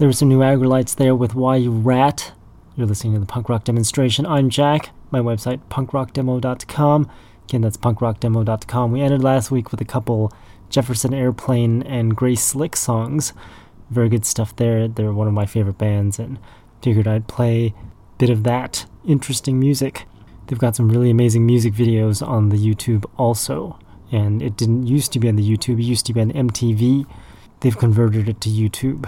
There were some new Agri-Lights there with Why You Rat. You're listening to the Punk Rock Demonstration. I'm Jack. My website, punkrockdemo.com. Again, that's punkrockdemo.com. We ended last week with a couple Jefferson Airplane and Grace Slick songs. Very good stuff there. They're one of my favorite bands, and figured I'd play a bit of that interesting music. They've got some really amazing music videos on the YouTube also, and it didn't used to be on the YouTube. It used to be on MTV. They've converted it to YouTube,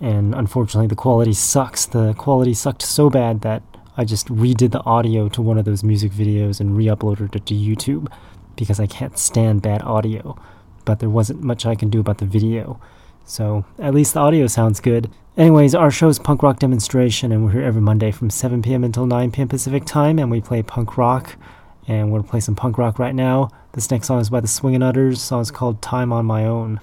and unfortunately the quality sucks. The quality sucked so bad that I just redid the audio to one of those music videos and re-uploaded it to YouTube because I can't stand bad audio, but there wasn't much I can do about the video. So at least the audio sounds good. Anyways, our show's Punk Rock Demonstration, and we're here every Monday from 7 p.m. until 9 p.m. Pacific time, and we play punk rock, and we're going to play some punk rock right now. This next song is by the Swingin' Utters. The song is called Time On My Own.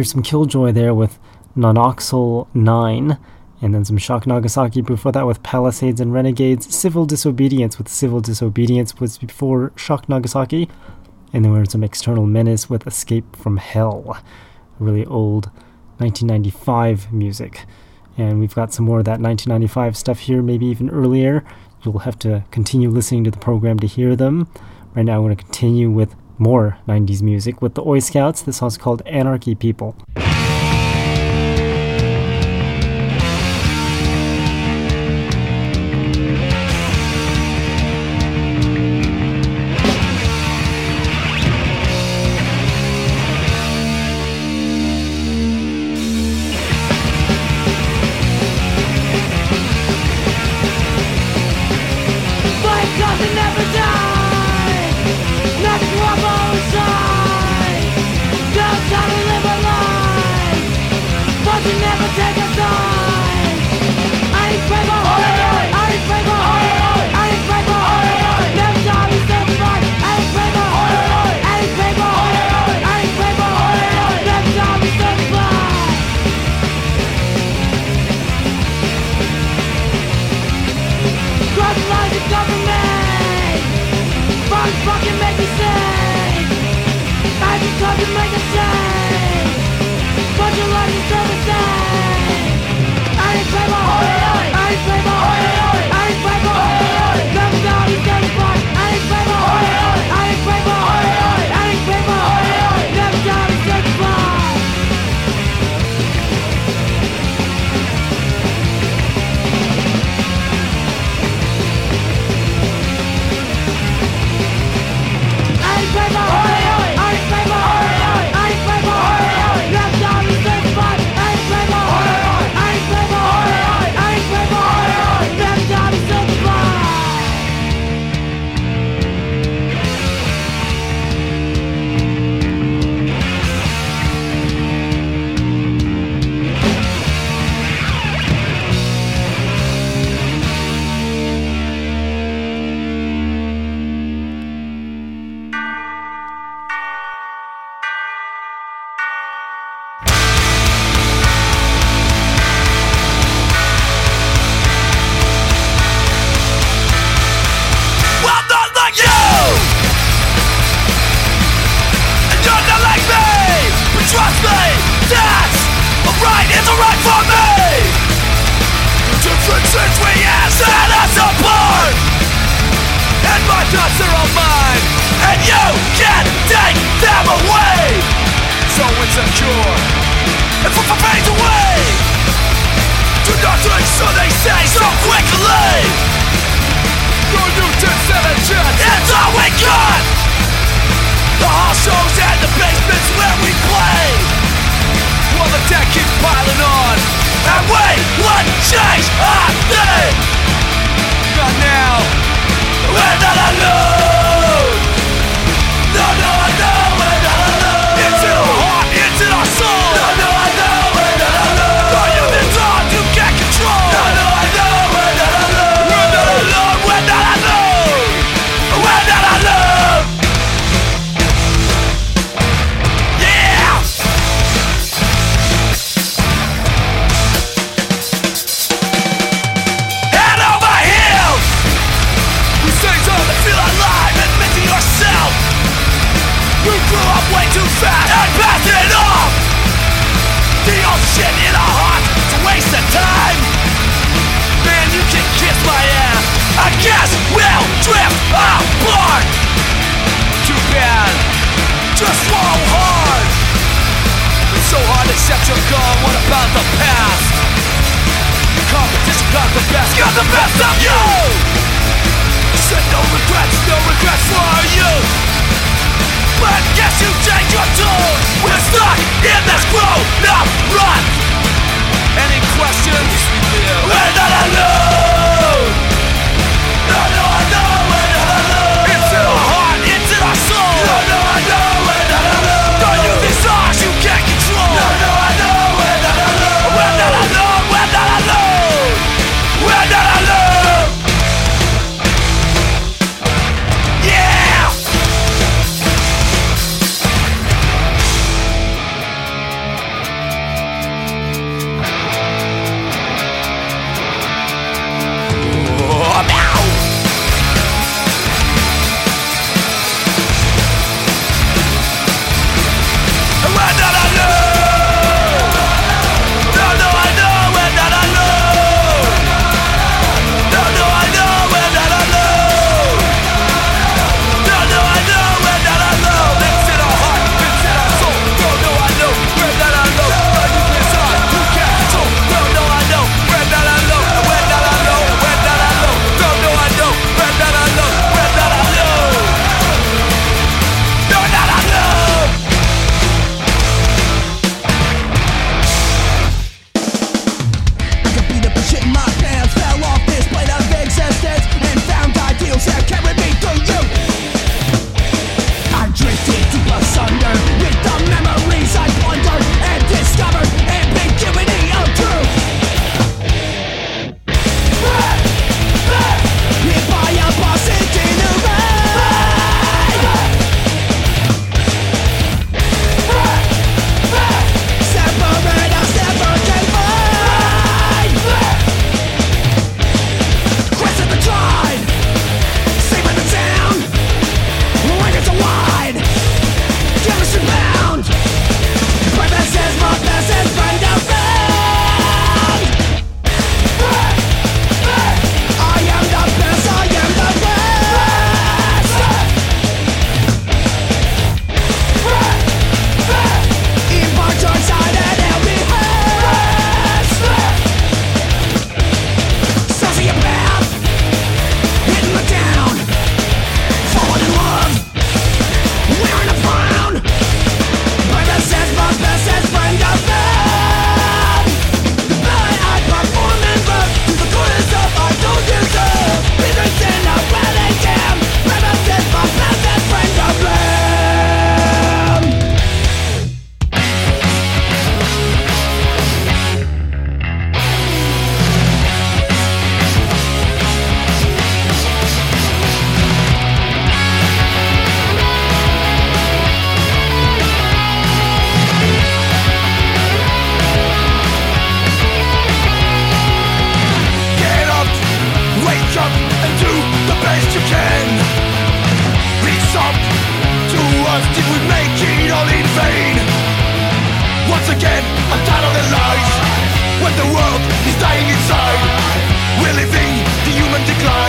There's some Killjoy there with Nonoxol 9, and then some Shock Nagasaki before that with Palisades and Renegades. Civil Disobedience with Civil Disobedience was before Shock Nagasaki. And then we heard some External Menace with Escape from Hell. Really old 1995 music. And we've got some more of that 1995 stuff here, maybe even earlier. You'll have to continue listening to the program to hear them. Right now I'm going to continue with more 90s music with the Oi Scouts. This song's called Anarchy People.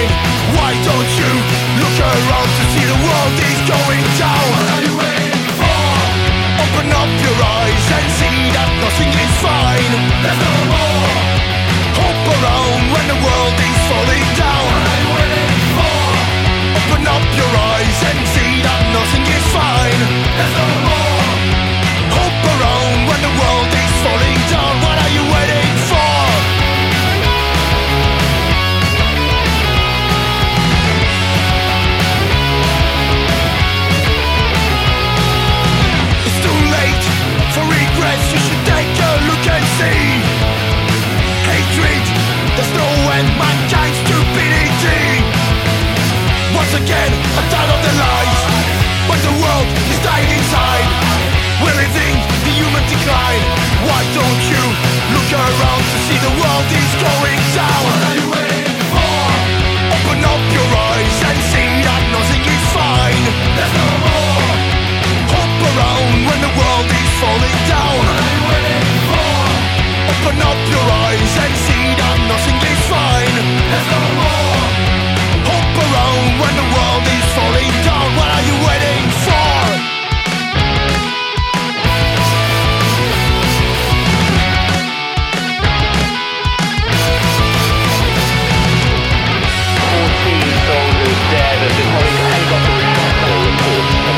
pain. Why don't you look around to see the world is going down? What are you waiting for? Open up your eyes and see that nothing is fine. There's no more hope around when the world is falling down. What are you waiting for? Open up your eyes and see that nothing is fine. There's no more hope around when the world is falling down. What are you waiting for? You should take a look and see hatred, there's no end, mankind's stupidity. Once again, I'm tired of the lies, when the world is dying inside. We're living the human decline. Why don't you look around to see the world is going down? What are you waiting for? Open up your eyes and see that nothing is fine. There's no more hope around when the world is falling down. What are you waiting for? Open up your eyes and see that nothing is fine. There's no more hope around when the world is falling down. What are you waiting for? Fourteen soldiers dead at the Holy Helicopter Report.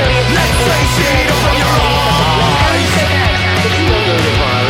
Let's face it, open your eyes.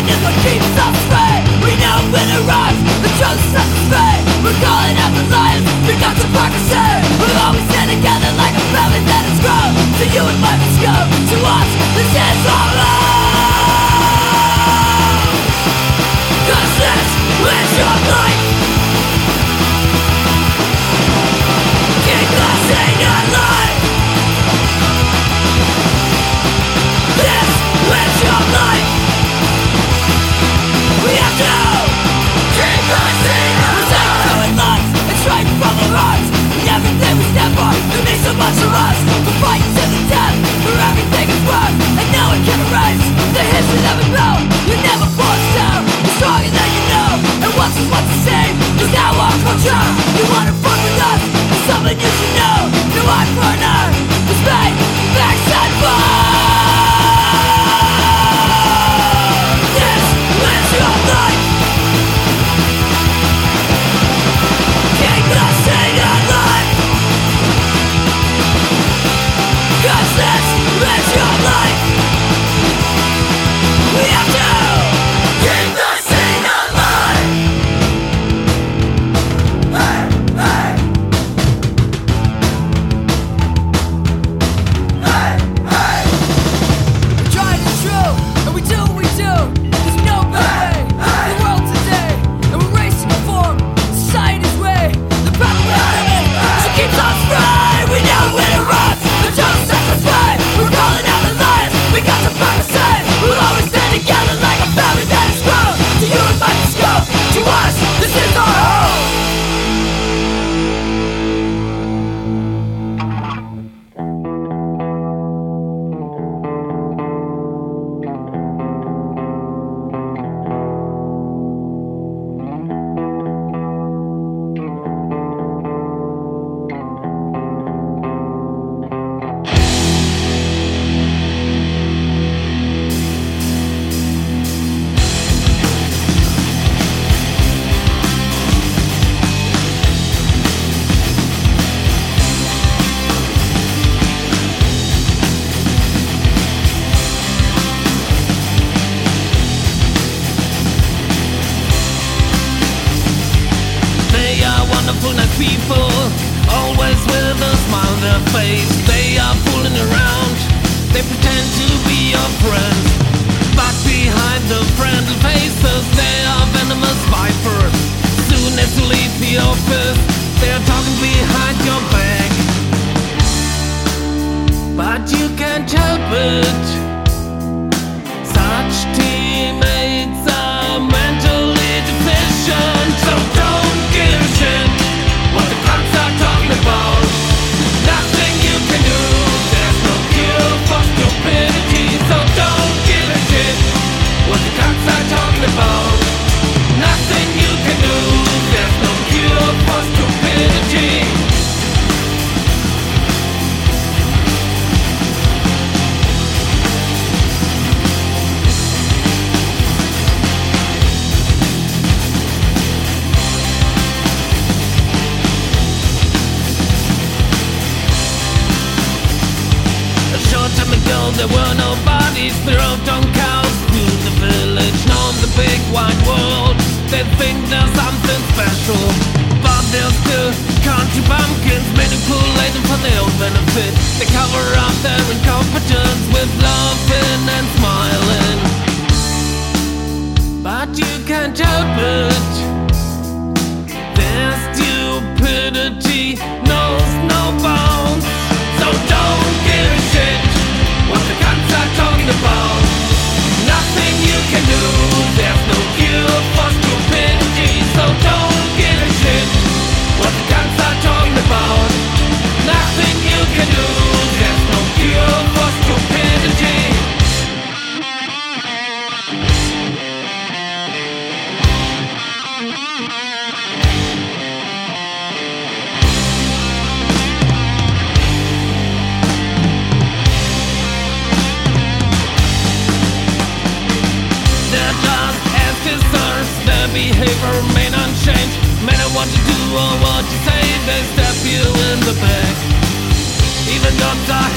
Religion is what keeps us free. We know when it arrives, the truth sets us free. We're calling out the lions because of hypocrisy. We've always stand together like a family that has grown. To you and life is go. To us, this is our love. 'Cause this is your life. Keep this in your life. This is your life. We have to keep us in our lives. It's right from the heart. And everything we stand for, there means so much to us. We fight to the death, for everything is worth. And no one can erase the history that we know. You're never forced down, you're stronger than you know. And what's is what's the same, there's now our culture. You wanna fuck with us, there's something you should know. New eye for an eye, despite backside fire.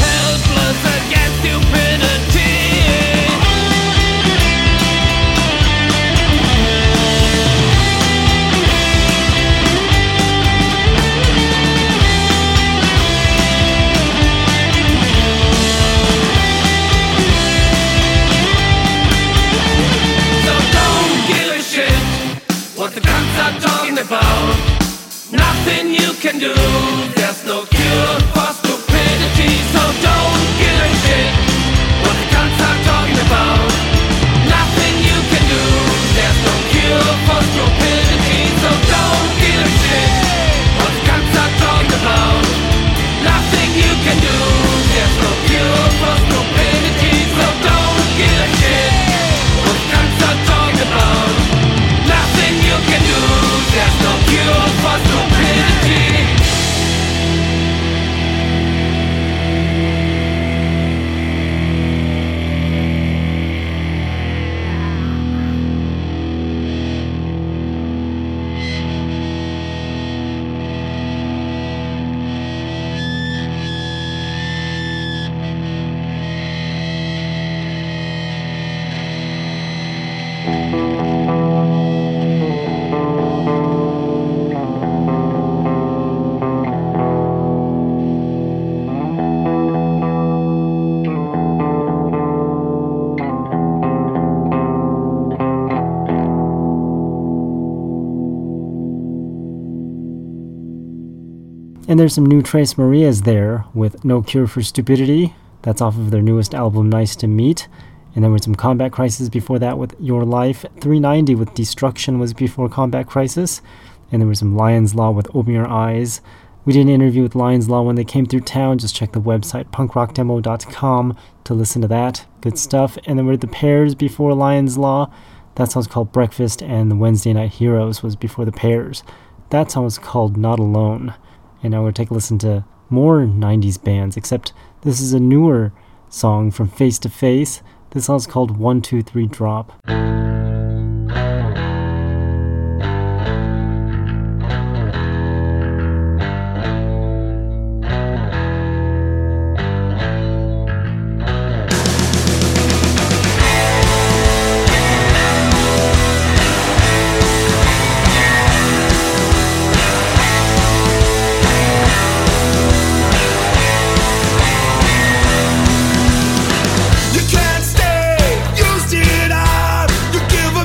Helpless against stupidity. do. There's no cure for stupidity, so don't give a shit what the cunts are talking about. Nothing you can do. There's no cure for stupidity, so don't give a shit what the cunts are talking about. Nothing you can do. There's no cure for stupidity, so don't give a shit what the cunts are talking about. Nothing you can do. There's no cure for stupidity. And there's some new Trace Maria's there with No Cure for Stupidity. That's off of their newest album, Nice to Meet. And then with some Combat Crisis before that with Your Life. 390 with Destruction was before Combat Crisis. And there was some Lion's Law with Open Your Eyes. We did an interview with Lion's Law when they came through town. Just check the website punkrockdemo.com to listen to that. Good stuff. And then we did the Pairs before Lion's Law. That song's called Breakfast. And the Wednesday Night Heroes was before the Pairs. That song was called Not Alone. And now we'll take a listen to more 90s bands, except this is a newer song from Face to Face. This song's called 1, 2, 3 Drop. You can't stay, you stood out, you give up.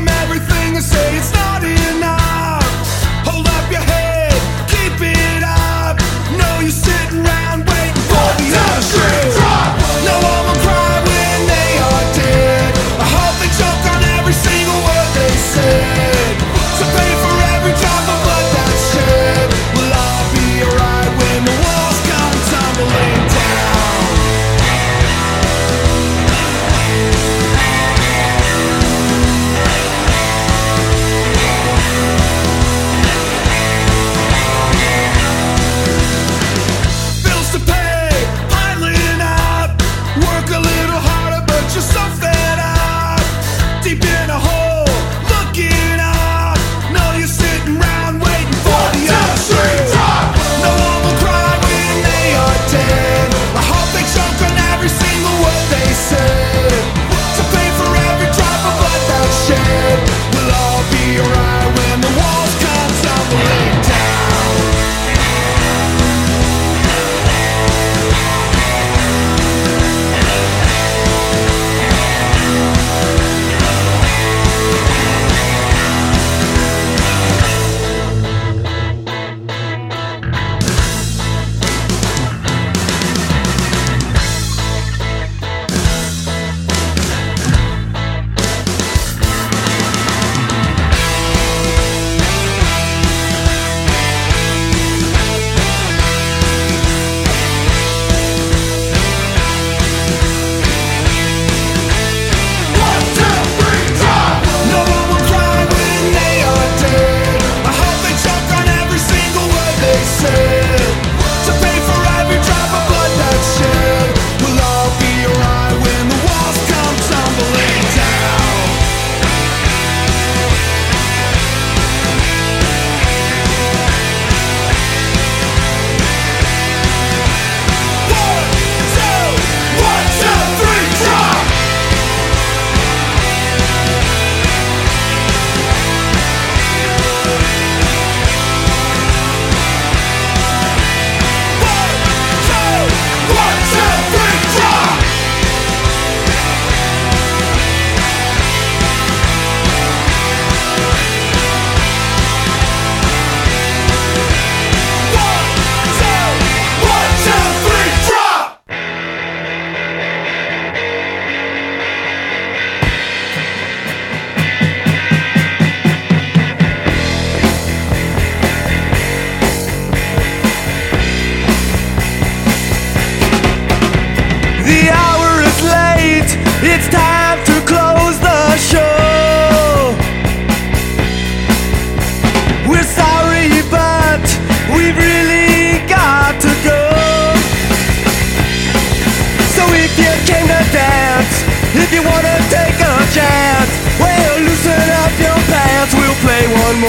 One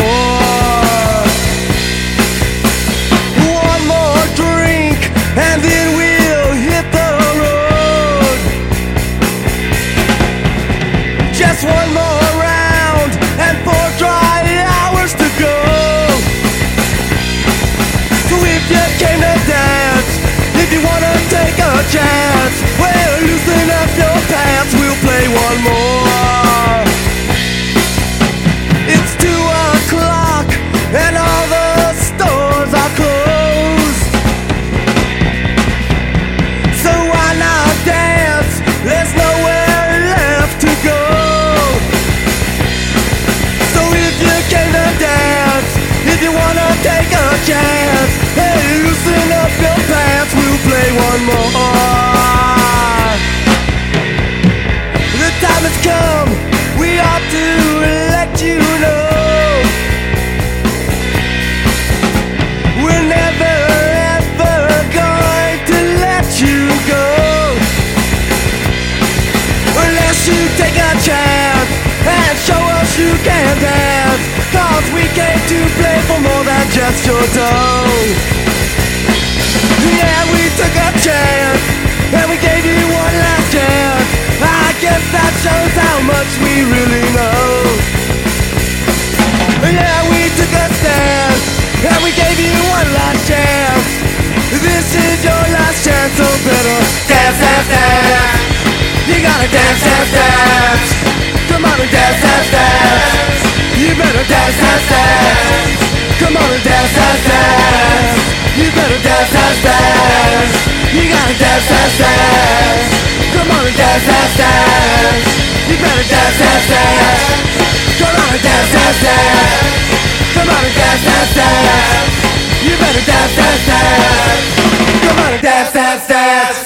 more drink, and then we'll hit the road. Just one more round, and 4 dry hours to go. So if you came to dance, if you wanna take a chance, well, loosen up your pants, we'll play one more. It's 2:00, and all the stores are closed. So why not dance? There's nowhere left to go. So if you came to dance, if you wanna take a chance, hey, loosen up your pants, we'll play one more. The time has come, we ought to let you know. We're never ever going to let you go, unless you take a chance and show us you can dance. 'Cause we came to play for more than just your dough. Yeah, we took a chance and we gave you one last chance. I guess that shows how much we really know. Yeah, we took a stand and we gave you one last chance. This is your last chance, so better dance, dance, dance. You gotta dance, dance, dance. Come on and dance, dance, dance. You better dance, dance, dance. Come on and dance, dance, dance. You better dance, dance, dance. You gotta dance, dance, dance. Come on and dance, dance, dance. You better dance, dance, dance. Come on and dance, dance, dance. Come on and dance, dance, dance. You better dance, dance, dance. Come on and dance, dance, dance.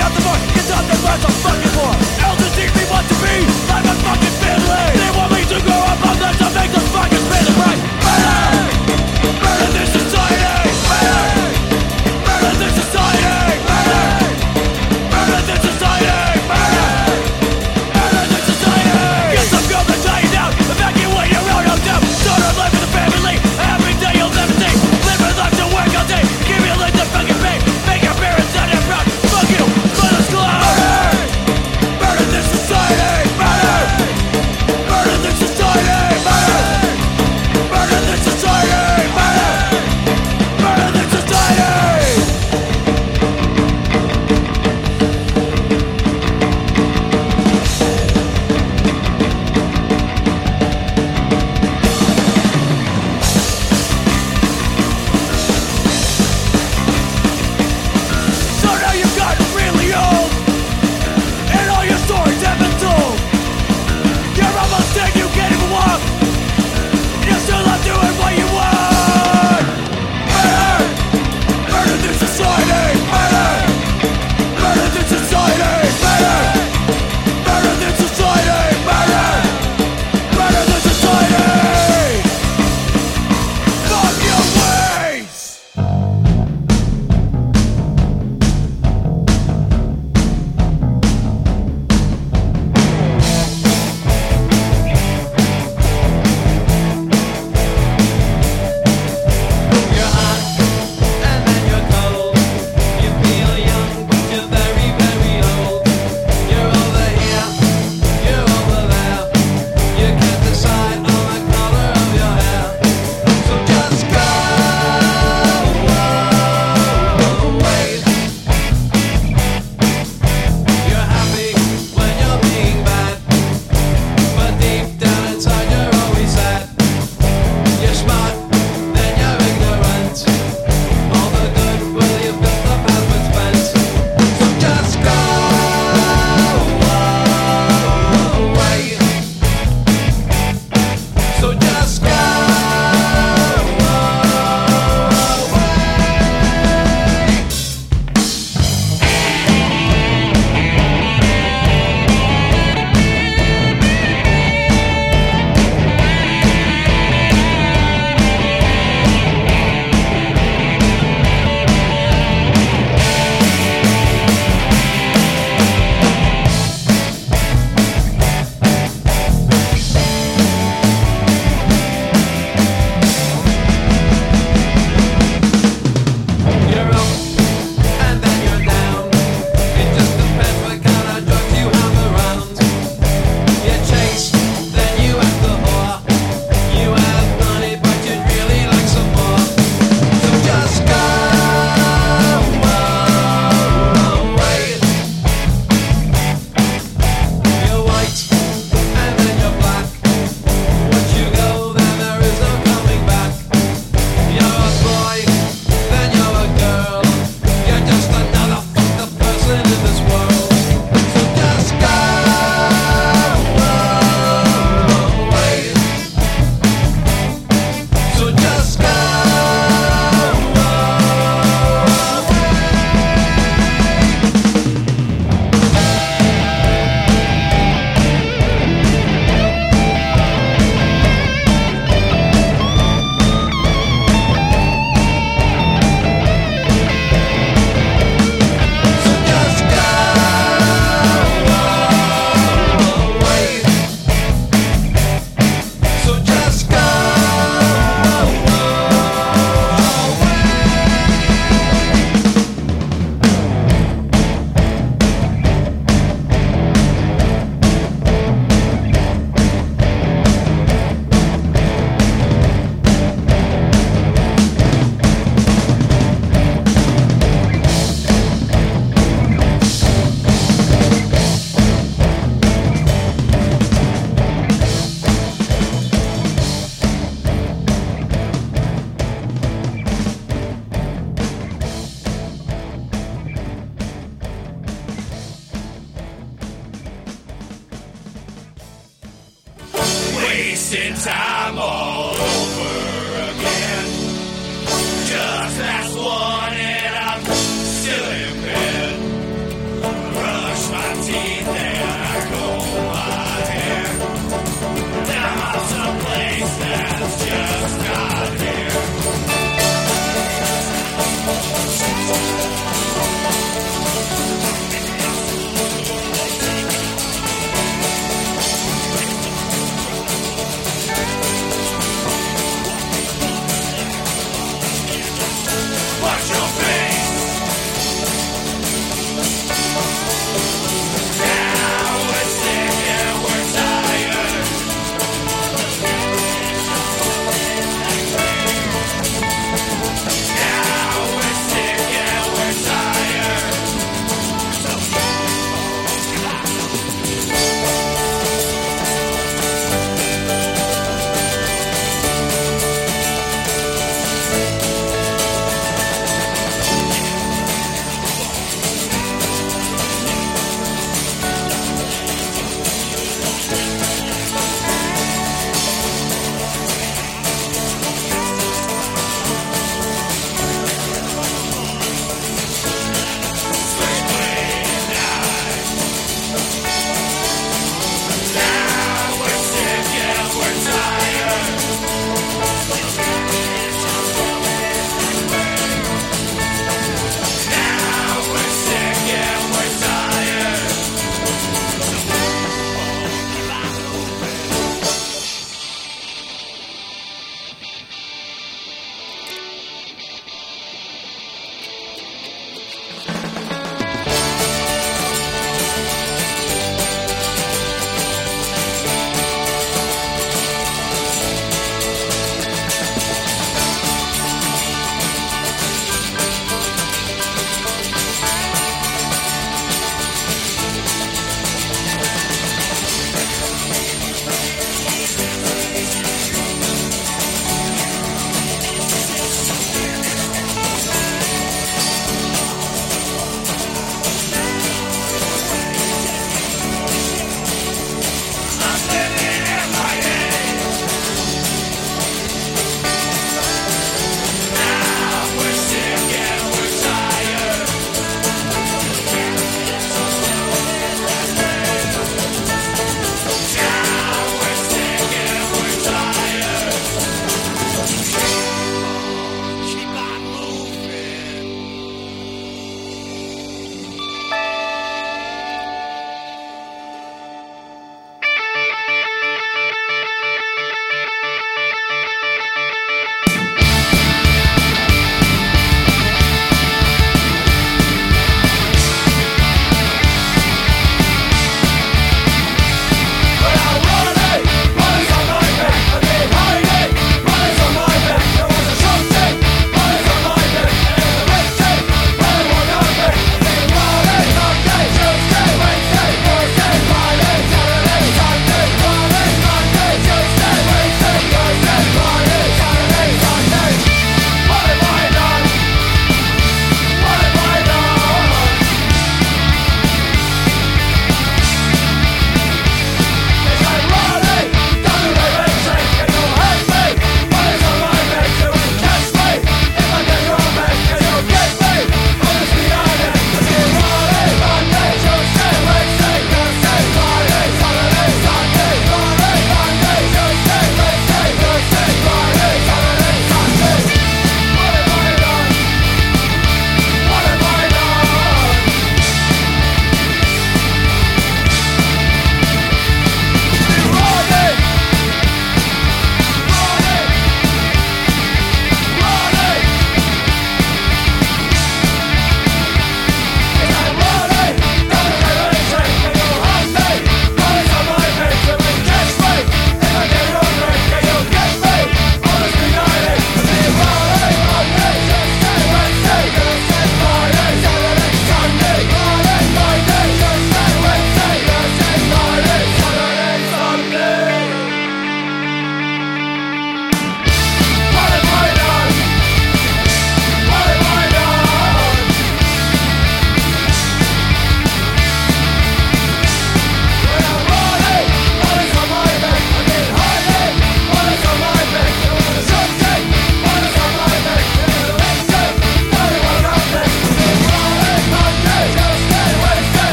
To be like my fucking family. They want me to grow up, I'm not to make the fucking family right.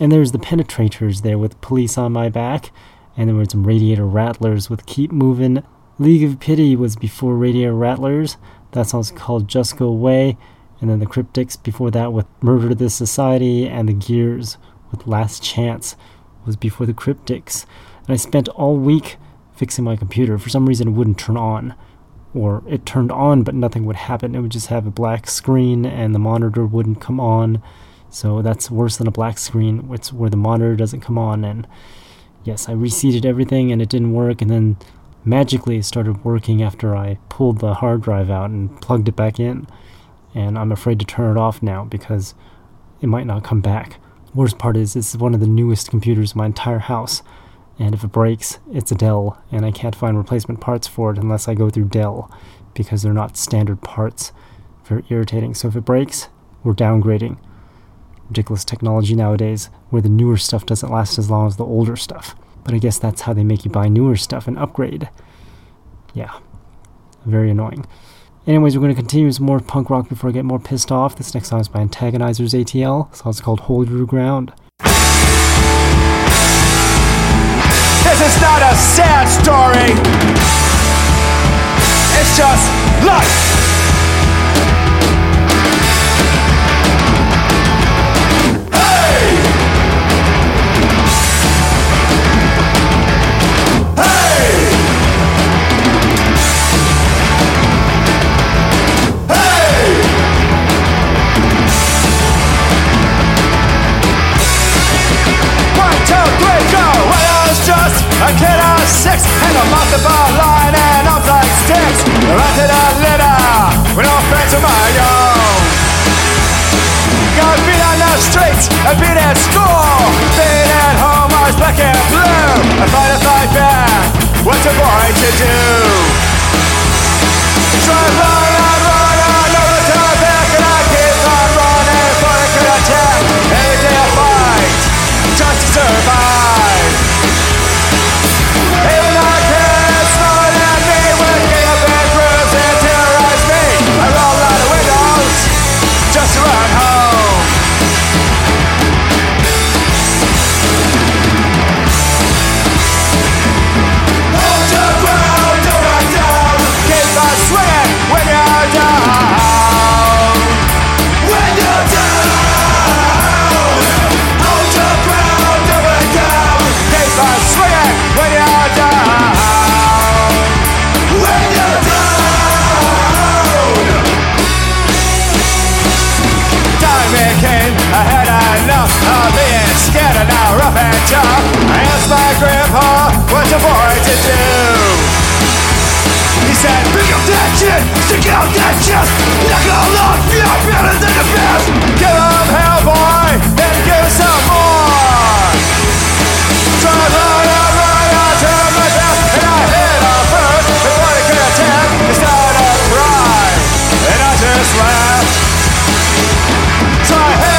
And there was the Penetrators there with Police on My Back. And there were some Radiator Rattlers with Keep Movin'. League of Pity was before Radiator Rattlers. That song's called Just Go Away. And then the Cryptics before that with Murder This Society. And the Gears with Last Chance was before the Cryptics. And I spent all week fixing my computer. For some reason it wouldn't turn on. Or it turned on but nothing would happen. It would just have a black screen and the monitor wouldn't come on. So that's worse than a black screen. It's where the monitor doesn't come on. And yes, I reseated everything and it didn't work. And then magically it started working after I pulled the hard drive out and plugged it back in. And I'm afraid to turn it off now because it might not come back. Worst part is this is one of the newest computers in my entire house. And if it breaks, it's a Dell, and I can't find replacement parts for it unless I go through Dell, because they're not standard parts. Very irritating. So if it breaks, we're downgrading. Ridiculous technology nowadays, where the newer stuff doesn't last as long as the older stuff. But I guess that's how they make you buy newer stuff and upgrade. Yeah. Very annoying. Anyways, we're going to continue with more punk rock before I get more pissed off. This next song is by Antagonizers ATL. So it's called Hold Your Ground. This is not a sad story. It's just life. Hey! Hey! Hey! 1, 2, 3, go! Hey! Just a kid of 6 and I'm off the bar line and off like sticks. Right to the litter with no friends of my own. Got beat on the streets, I beat at school, beat at home, I was black and blue. I fight a fight back, what's a boy to do? So I run, I run, I know the time back, and I keep on running for a good attack. Every day I fight, just to survive. Even our kids smiling at me, working up in grooves and terrorize me. I roll out the windows just to run home. Hold your ground, don't back down. Keep on swinging when you're down. When you're down. Hold your ground, don't back down. Keep on swinging when you're down. I'm being scared and now rough and tough. I asked my grandpa what's a boy to do. He said, pick up that shit, stick out that chest. Knock all off, you're better than the best. Give him hell, boy, then give some more. So I run, I run, I turn my back, and I hit her first. Before they could attack, they started to cry, and I just laughed. So I hit it.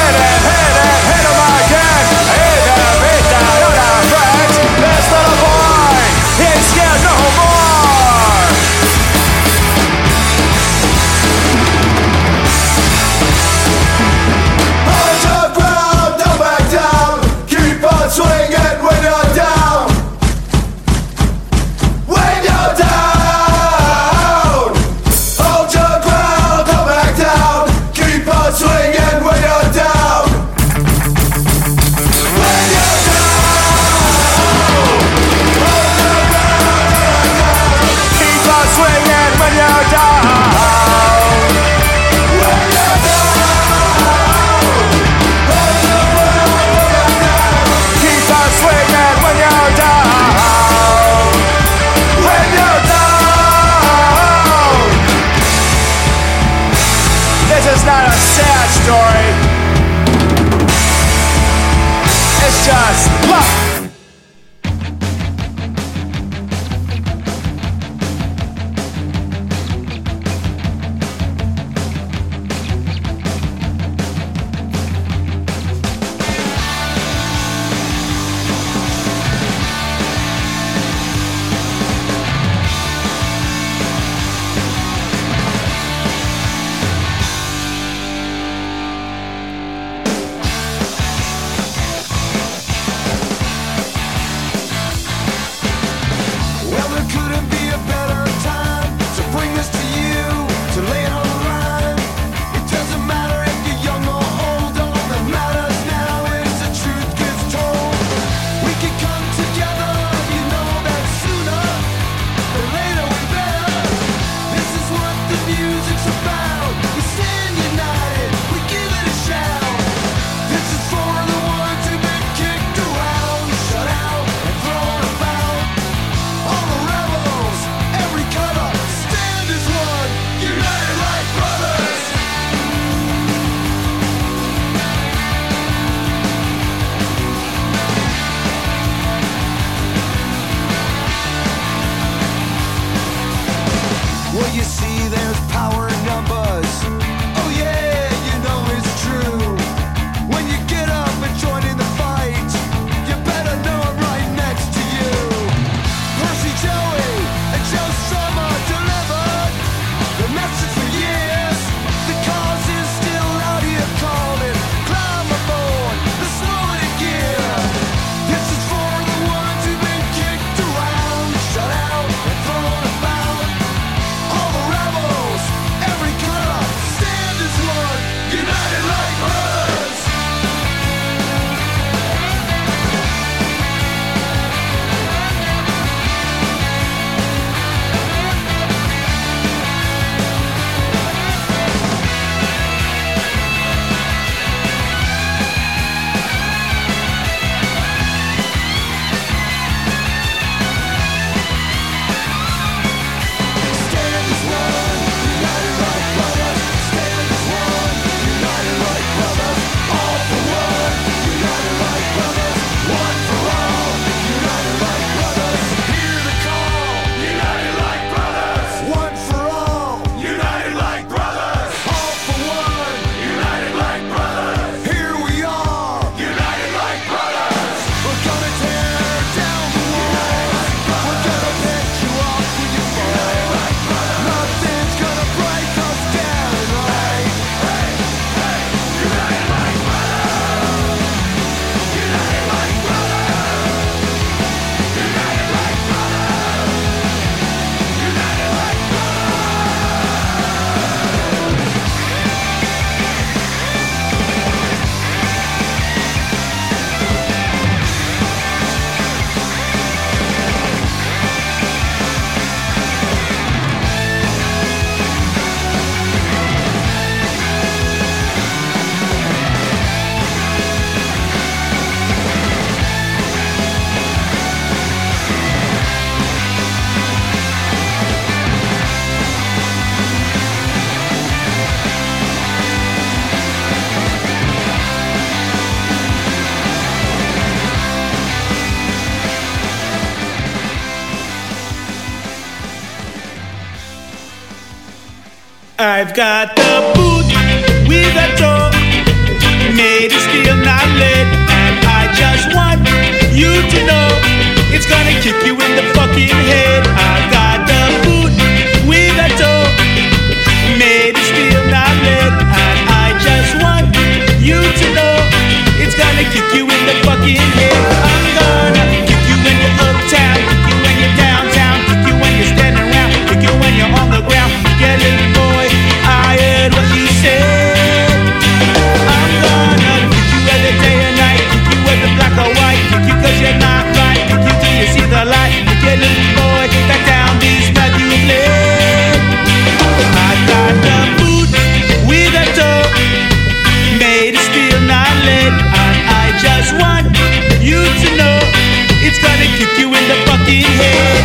see there's power in numbers. Oh yeah, you know it's true. When you get up and join in the fight, you better know I'm right next to you. Percy Joey and Joe Summer delivered the message for years. The cause is still out here calling. Climb aboard the slowly gear. This is for the ones who've been kicked around, shut out and thrown about. All the rebels, every color, stand as one, united like brothers. Stand as one, united like brothers. Stand as one, united like brothers. All for one, united like brothers. One for all, united like brothers. Hear the call, united like brothers. One for all, united like brothers. All for one, united like brothers. Here we are, united like brothers. We're gonna tear down the walls. We're gonna pick you up when you fall. Nothing's gonna break us down, right? I've got the boot with a toe, made of steel, not lead, and I just want you to know it's gonna kick you in the fucking head. I've got the boot with a toe, made of steel, not lead, and I just want you to know it's gonna kick you in the fucking head. I'm gonna kick you when you're uptown, kick you when you're downtown, kick you when you're standing around, kick you when you're on the ground. Yeah, little boy, I heard what he said. I'm gonna kick you every day and night, kick you every black or white, kick you cause you're not right, kick you till you see the light. Yeah, little boy, back down these night you played. I got the boot with a toe, made of steel, not lead, and I just want you to know it's gonna kick you in the fucking head.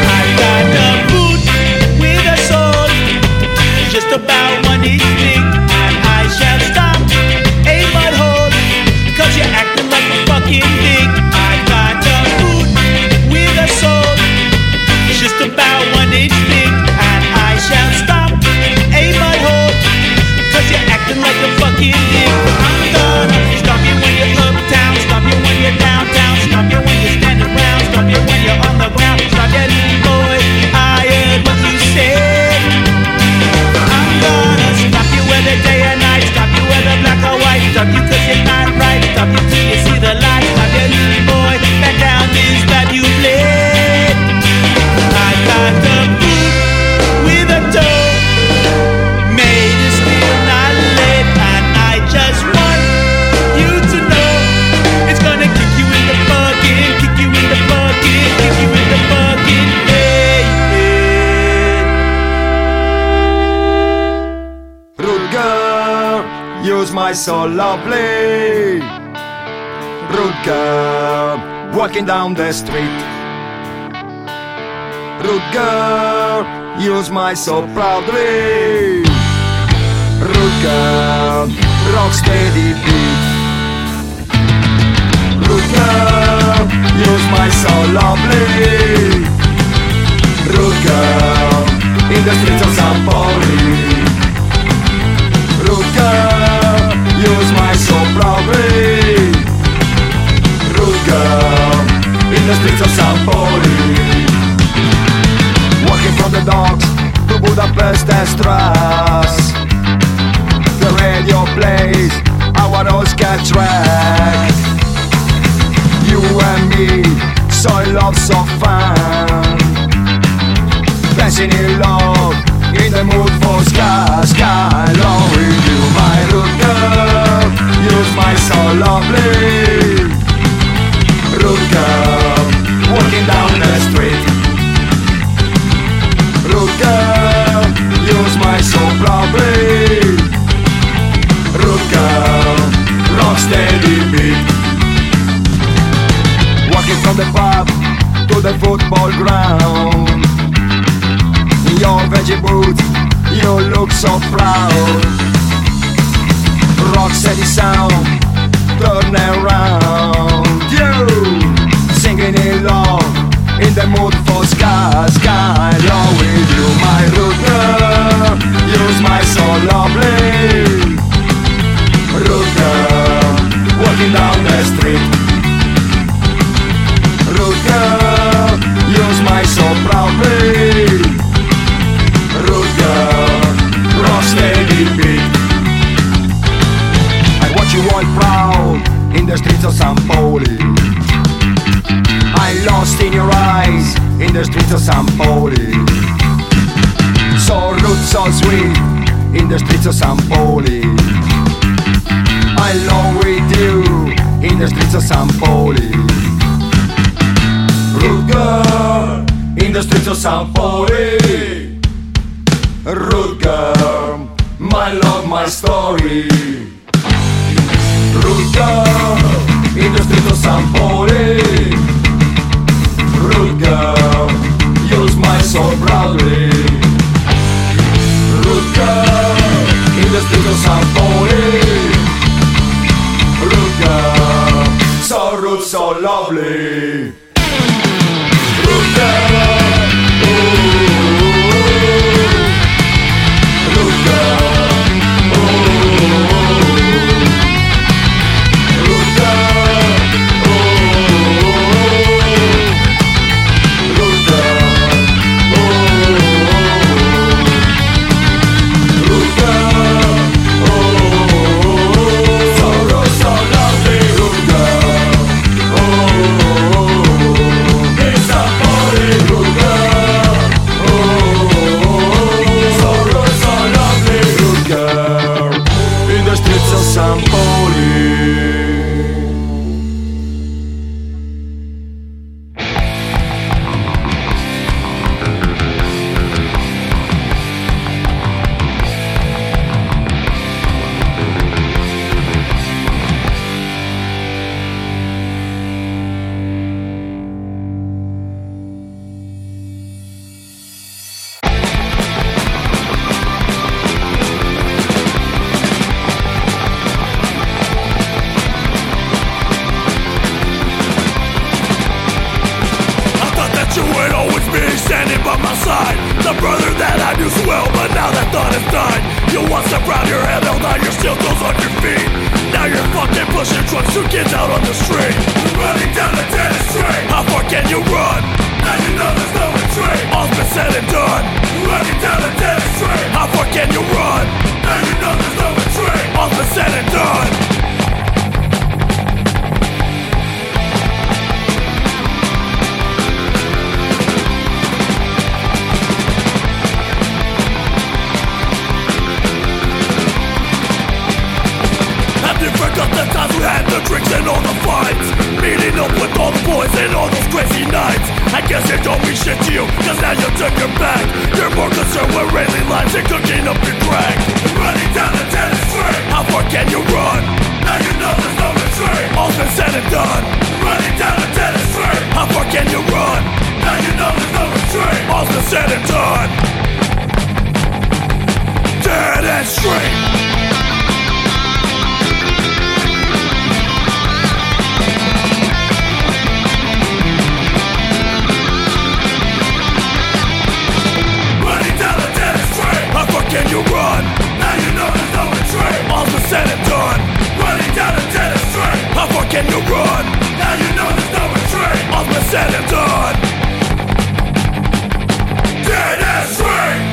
I got the boot with a soul, just about one evening, and I shall stop a butthole, cause you're acting like a fucking dick. I got the boot with a soul, just about one evening, and I shall stop a butthole, cause you're acting like a fucking dick. I'm gonna stop you when you're uptown, stop you when you're downtown, stop you when you're standing around, stop you when you're on the ground. Stop that little boy, I heard what you said. I'm gonna stop you when You's my so lovely. Rude girl, walking down the street. Rude girl, you's my so proudly. Rude girl, rock steady beat. Rude girl, you's my so lovely. Rude girl, in the streets of San Paulo. Rude girl, you's my so proudly. Rude girl, in the streets of San Paulo. Walking from the docks to Budapest and Strasse. The radio plays our Oscar track. You and me, so in love, so fun. Dancing in love, in the mood for ska, ska. Love with you, my rude girl. You're my so lovely. Rude girl, walking down the street. Rude girl, you's my so lovely. Rude girl, rock steady beat. Walking from the pub to the football ground. In your veggie boots, you look so proud. Rock steady sound, turn around. You, singing in love, in the mood for ska, ska. Love with you, my rude girl. You're my so lovely. Rude girl, walking down the street. Rude girl, you're my so proudly. Rude girl, rock steady beat. I watch you all proud in the streets of San Paulo. I lost in your eyes, in the streets of San Paulo. So rude, so sweet, in the streets of San Paulo. I love with you, in the streets of San Paulo. Rude girl, in the streets of San Paulo. Rude girl, my love, my story. Rude girl, in the streets of San Paulo. Rude girl, use my soul proudly. Rude girl, in the streets of San Paulo. Rude girl, so rude, so lovely. Rude girl, ooh. Rude girl, ooh. Rude girl. straight. Running down the dead is straight. How far can you run? Now you know there's no retreat. All's been said and done. Running down the dead is straight. How far can you run? Now you know there's no retreat. All's been said and done. Dead is straight.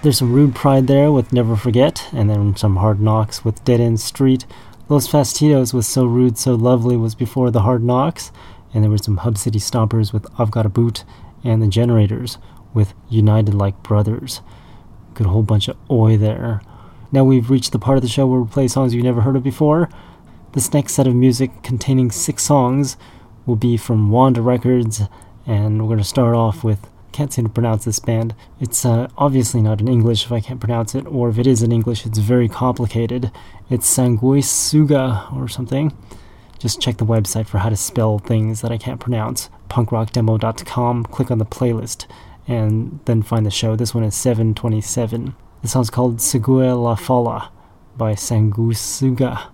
There's some Rude Pride there with Never Forget, and then some Hard Knocks with Dead End Street. Los Fastidos with So Rude So Lovely was before the Hard Knocks, and there were some Hub City Stompers with I've Got a Boot, and the Generators with United Like Brothers. Good whole bunch of Oi there. Now we've reached the part of the show where we play songs you've never heard of before. This next set of music, containing 6 songs, will be from Wanda Records, and we're going to start off with, can't seem to pronounce this band. It's obviously not in English if I can't pronounce it, or if it is in English, it's very complicated. It's Sanguisuga or something. Just check the website for how to spell things that I can't pronounce. punkrockdemo.com, click on the playlist, and then find the show. This one is 727. This song's called Segue La Fala by Sanguisuga.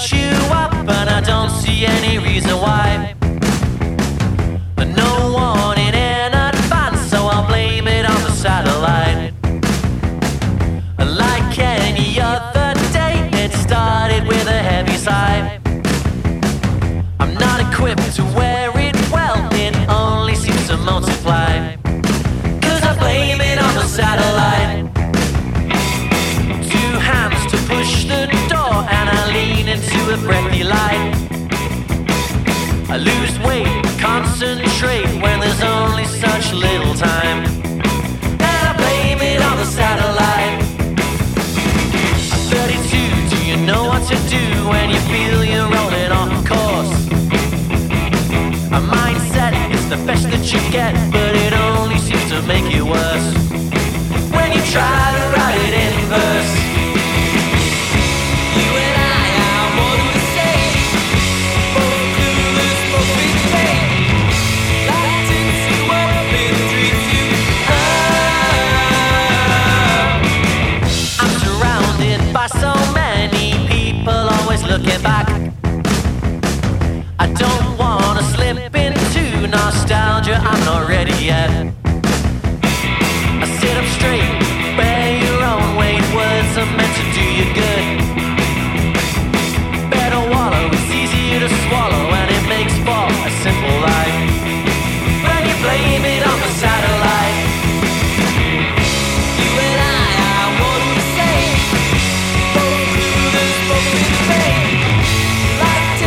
put you up, and I don't see any reason why. But no one in an advance, so I'll blame it on the satellite. Like any other day, it started with a heavy sigh. I'm not equipped to wear it well, it only seems to multiply. 'Cause I blame it on the satellite. Two hands to push the door, and I lean into a breathy light. I lose weight, concentrate, when there's only such little time. And I blame it on the satellite. Know what to do when you feel you're rolling off course. A mindset is the best that you get, but it only seems to make it worse when you try to write it in verse. You and I are one and the same, both clueless, both in pain. Lights into up in 3, 2. Oh, I'm surrounded by so many always looking back. I don't wanna slip into nostalgia, I'm not ready yet. I sit up straight, bear your own weight, words are meant to do you good. Better wallow, it's easier to swallow, and it makes for a simple life when you blame it on the satellite. I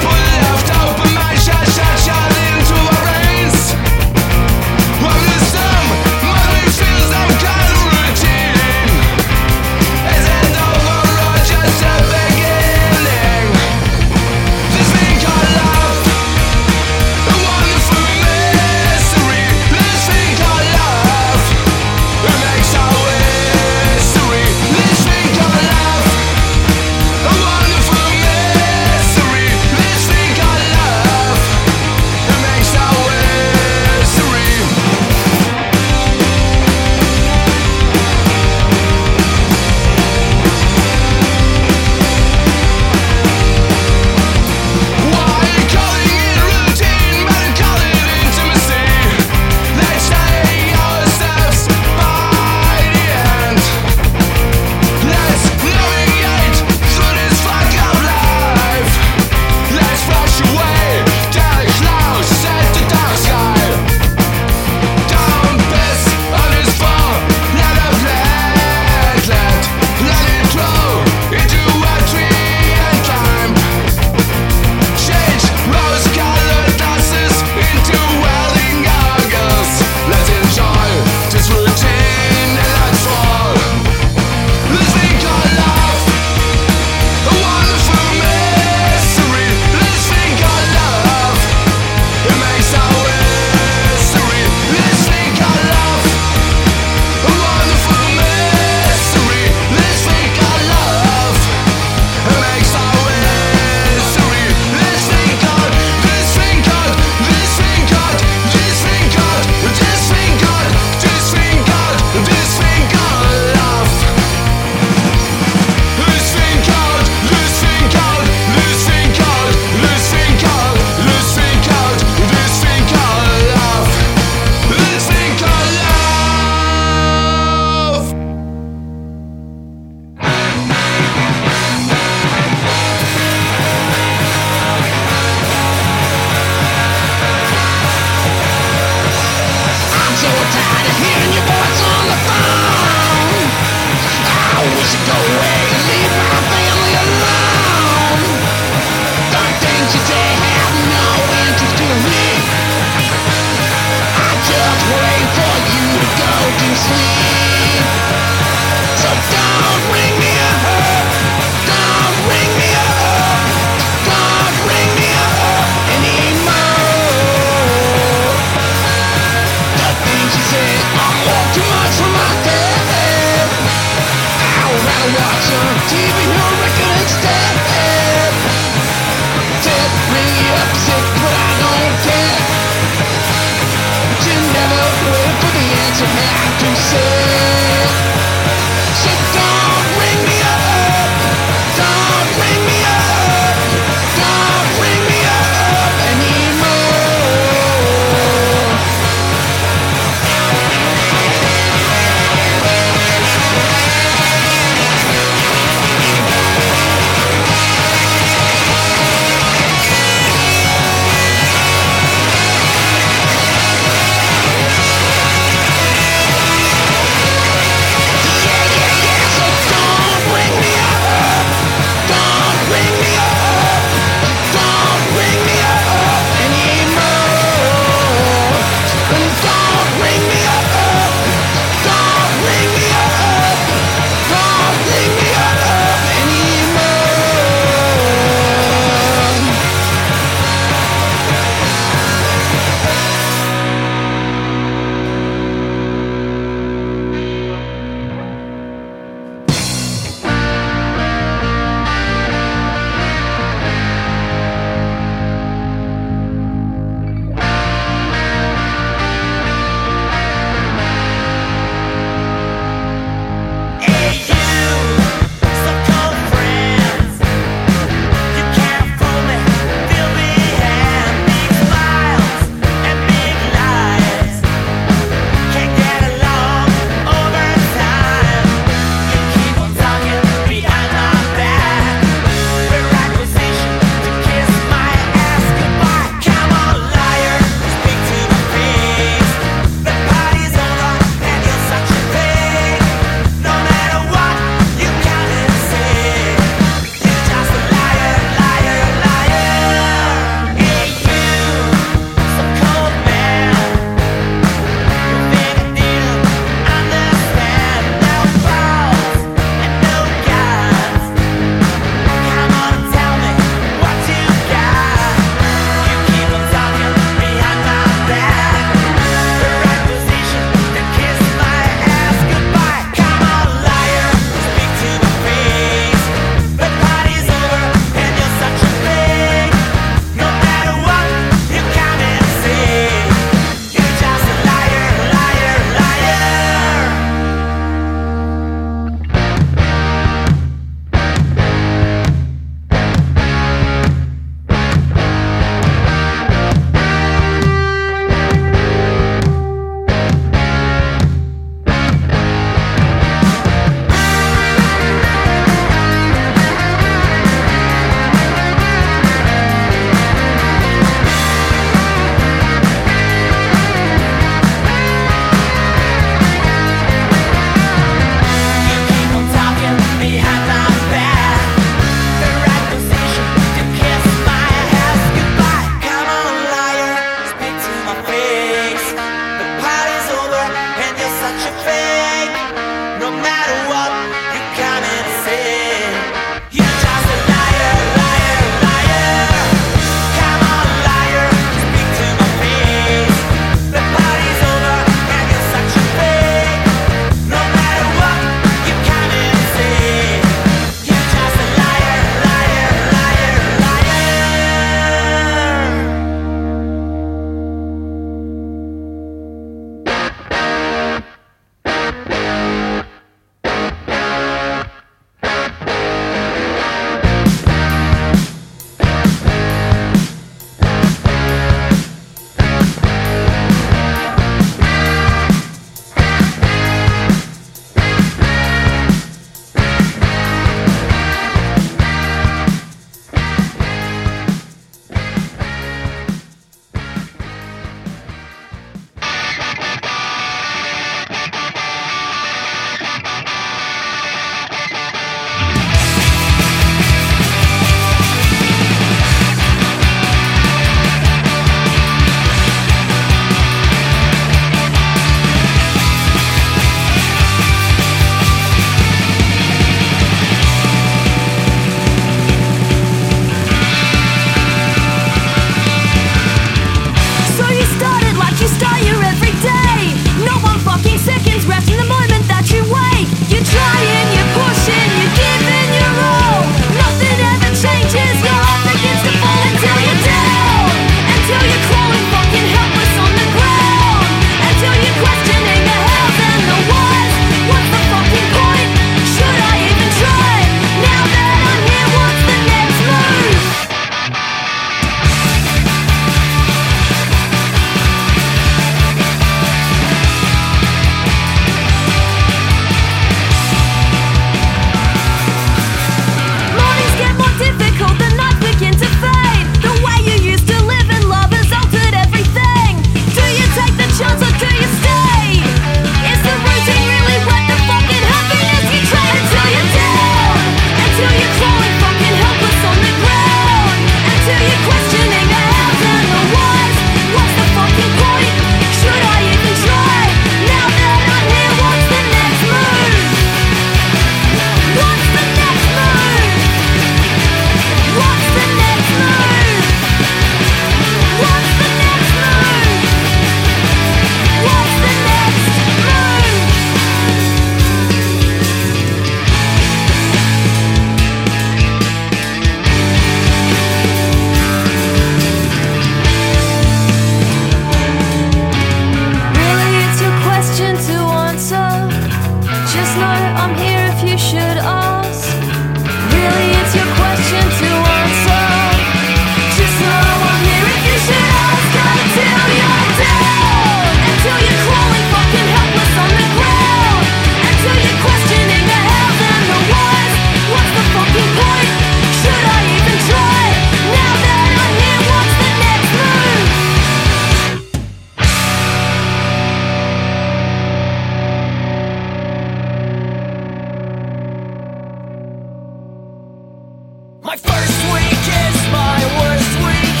My first week is my worst week.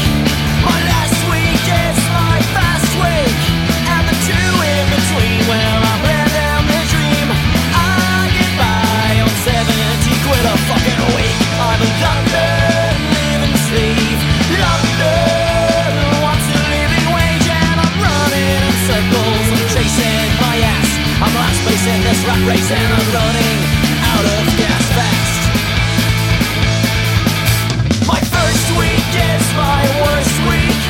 My last week is my fast week. And the two in between, well, I ran down the dream. I get by on 70 quid a fucking week. I'm a London living sleeve. London wants a living wage, and I'm running in circles. I'm chasing my ass. I'm last place in this rat race, and I'm running out of gas fast. It's my worst week.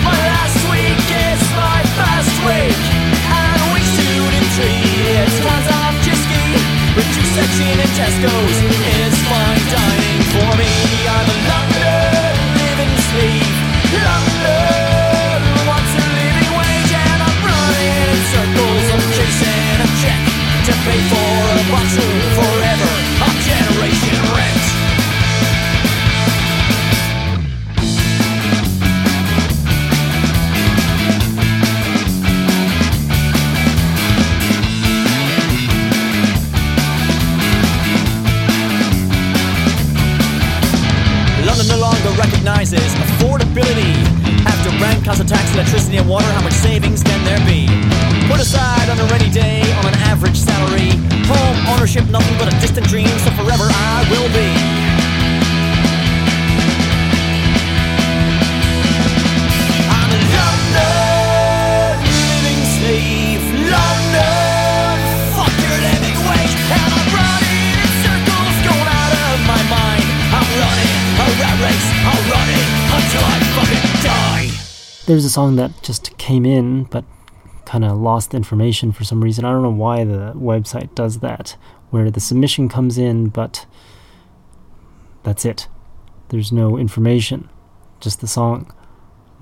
My last week is my fast week. And week two and three is ones I'm just skiing. With two section and Tesco's is fine dining for me. I'm a London living sleep. London wants a living wage, and I'm running in circles. I'm chasing a check to pay for a bottle forever. I'm generation rent. Recognizes affordability. After rent, council tax, electricity and water, how much savings can there be? Put aside on a rainy day, on an average salary. Home ownership, nothing but a distant dream, so forever I will be. I'm a London living slave. London, fuck your living wage. And I'm running in circles, going out of my mind. I'm running a rat race, I'll run it until I fucking die. There's a song that just came in, but kind of lost information for some reason. I don't know why the website does that, where the submission comes in, but that's it. There's no information, just the song.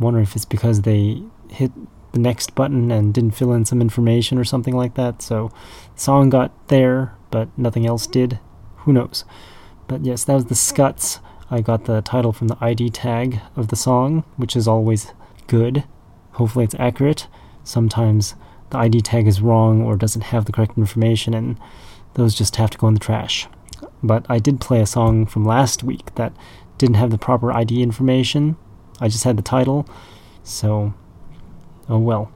I wonder if it's because they hit the next button and didn't fill in some information or something like that, so the song got there, but nothing else did. Who knows? But yes, that was the Skuds. I got the title from the ID tag of the song, which is always good. Hopefully it's accurate. Sometimes the ID tag is wrong or doesn't have the correct information, and those just have to go in the trash. But I did play a song from last week that didn't have the proper ID information. I just had the title, so oh well.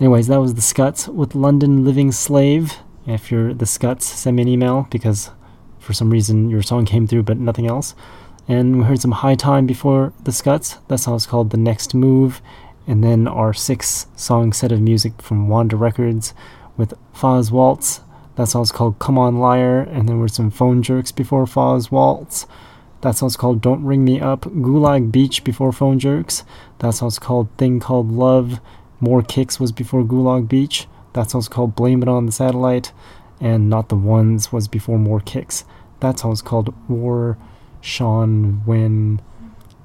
Anyways, that was the Skuds with London Living Slave. If you're the Skuds, send me an email, because for some reason your song came through but nothing else. And we heard some High Time before the Skuds. That song is called The Next Move. And then our 6-song set of music from Wanda Records with Faz Waltz. That song is called Come On Liar. And then there were some Phone Jerks before Faz Waltz. That song is called Don't Ring Me Up. Gulag Beach before Phone Jerks. That song is called Thing Called Love. More Kicks was before Gulag Beach. That song is called Blame It On The Satellite. And Not The Ones was before More Kicks. That song's called War, Sean, When,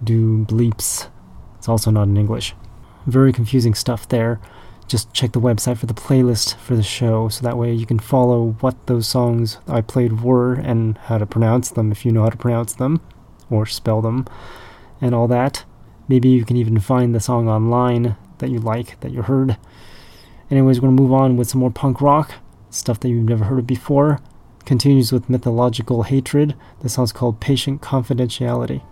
Do, Bleeps. It's also not in English. Very confusing stuff there. Just check the website for the playlist for the show, so that way you can follow what those songs I played were and how to pronounce them, if you know how to pronounce them, or spell them, and all that. Maybe you can even find the song online that you like, that you heard. Anyways, we're going to move on with some more punk rock. Stuff that you've never heard of before. Continues with Mythological Hatred. This song's called Patient Confidentiality.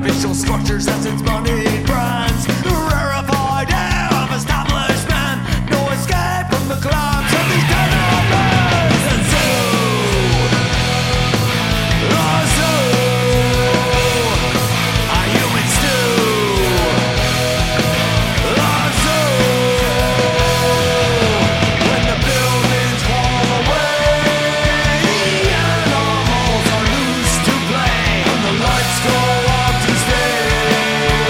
official structures as its money brands. Rarefied air of establishment, no escape from the clouds of these developments. And so, a human stew. And so, when the buildings fall away and all holes are loose to play, and the lights go. Stay.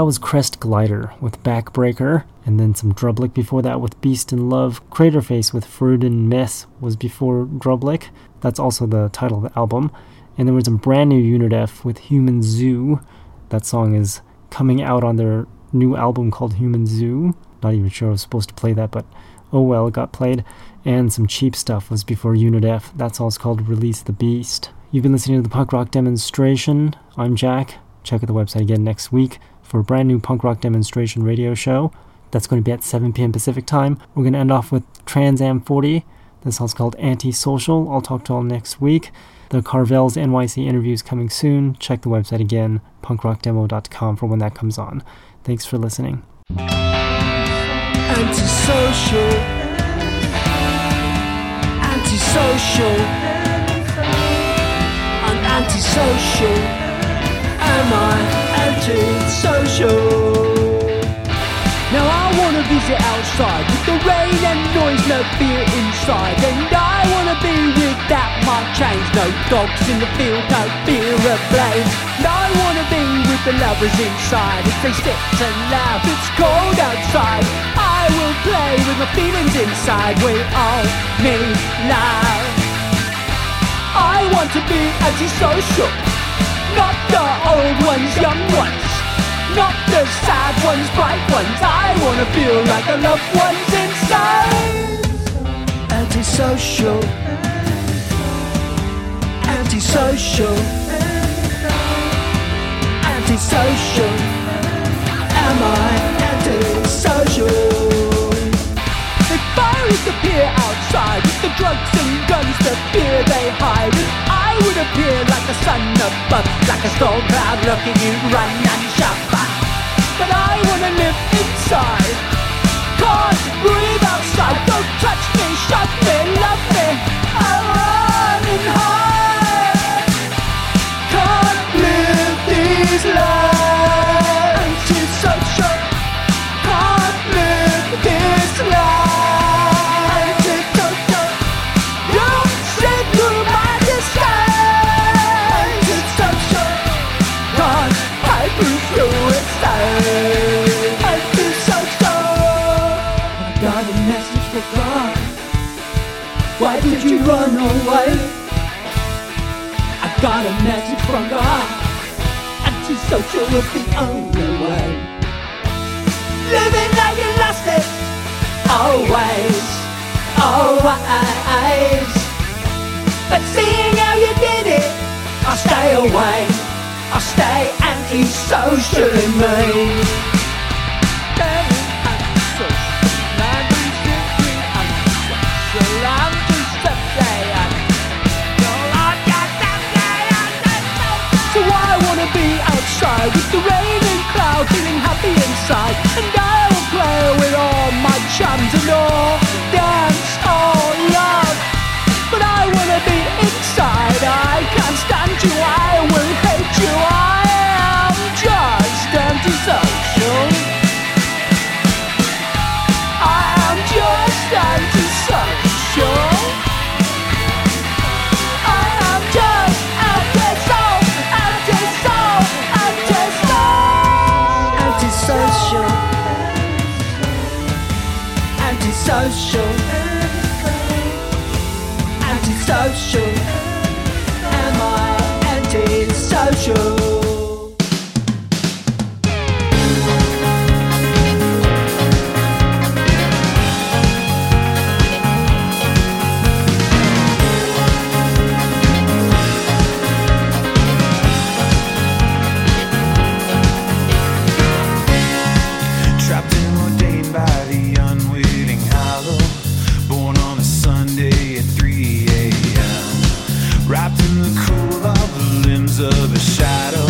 That was Crest Glider with Backbreaker, and then some Drublic before that with Beast in Love. Craterface with Fruden Mess was before Drublic. That's also the title of the album. And there was some brand new Unidef with Human Zoo. That song is coming out on their new album called Human Zoo. Not even sure I was supposed to play that, but oh well, it got played. And some Cheap Stuff was before Unidef. That song's called Release the Beast. You've been listening to the Punk Rock Demonstration. I'm Jack. Check out the website again next week for a brand new Punk Rock Demonstration radio show. That's going to be at 7 p.m. Pacific time. We're going to end off with Trans Am 40. This song's called Antisocial. I'll talk to you all next week. The Carvel's NYC interview is coming soon. Check the website again, punkrockdemo.com, for when that comes on. Thanks for listening. Antisocial. Antisocial. I'm antisocial. Am I antisocial? Now I wanna visit outside with the rain and noise, no fear inside. And I wanna be without my chains. No dogs in the field, no fear of flames. And I wanna be with the lovers inside. If they sit and laugh, it's cold outside. I will play with my feelings inside. We all need love. I want to be antisocial, not the old ones, young ones, not the sad ones, bright ones. I wanna feel like the loved ones inside. Antisocial. Antisocial. Antisocial. Am I antisocial? If I was to appear outside with the drugs and guns, the fear they hide, and I would appear like a sun above, like a storm cloud looking you run and shove. But I wanna live inside, can't breathe outside. Don't touch me, shove me, love me, I'm running high. Can't live these lives, it's so short. Can't live this life. Why did you run away? I got a message from God. Antisocial is the only way. Living like you lost it, always, always. But seeing how you did it, I'll stay away. I'll stay antisocial in me. With the rain and cloud, feeling happy inside. And I'll play with all my chums and all dance, all love. But I wanna be inside, I can't stand you, I will hate you. I am just antisocial. I am just antisocial. Antisocial. Antisocial. Am I antisocial? Of a shadow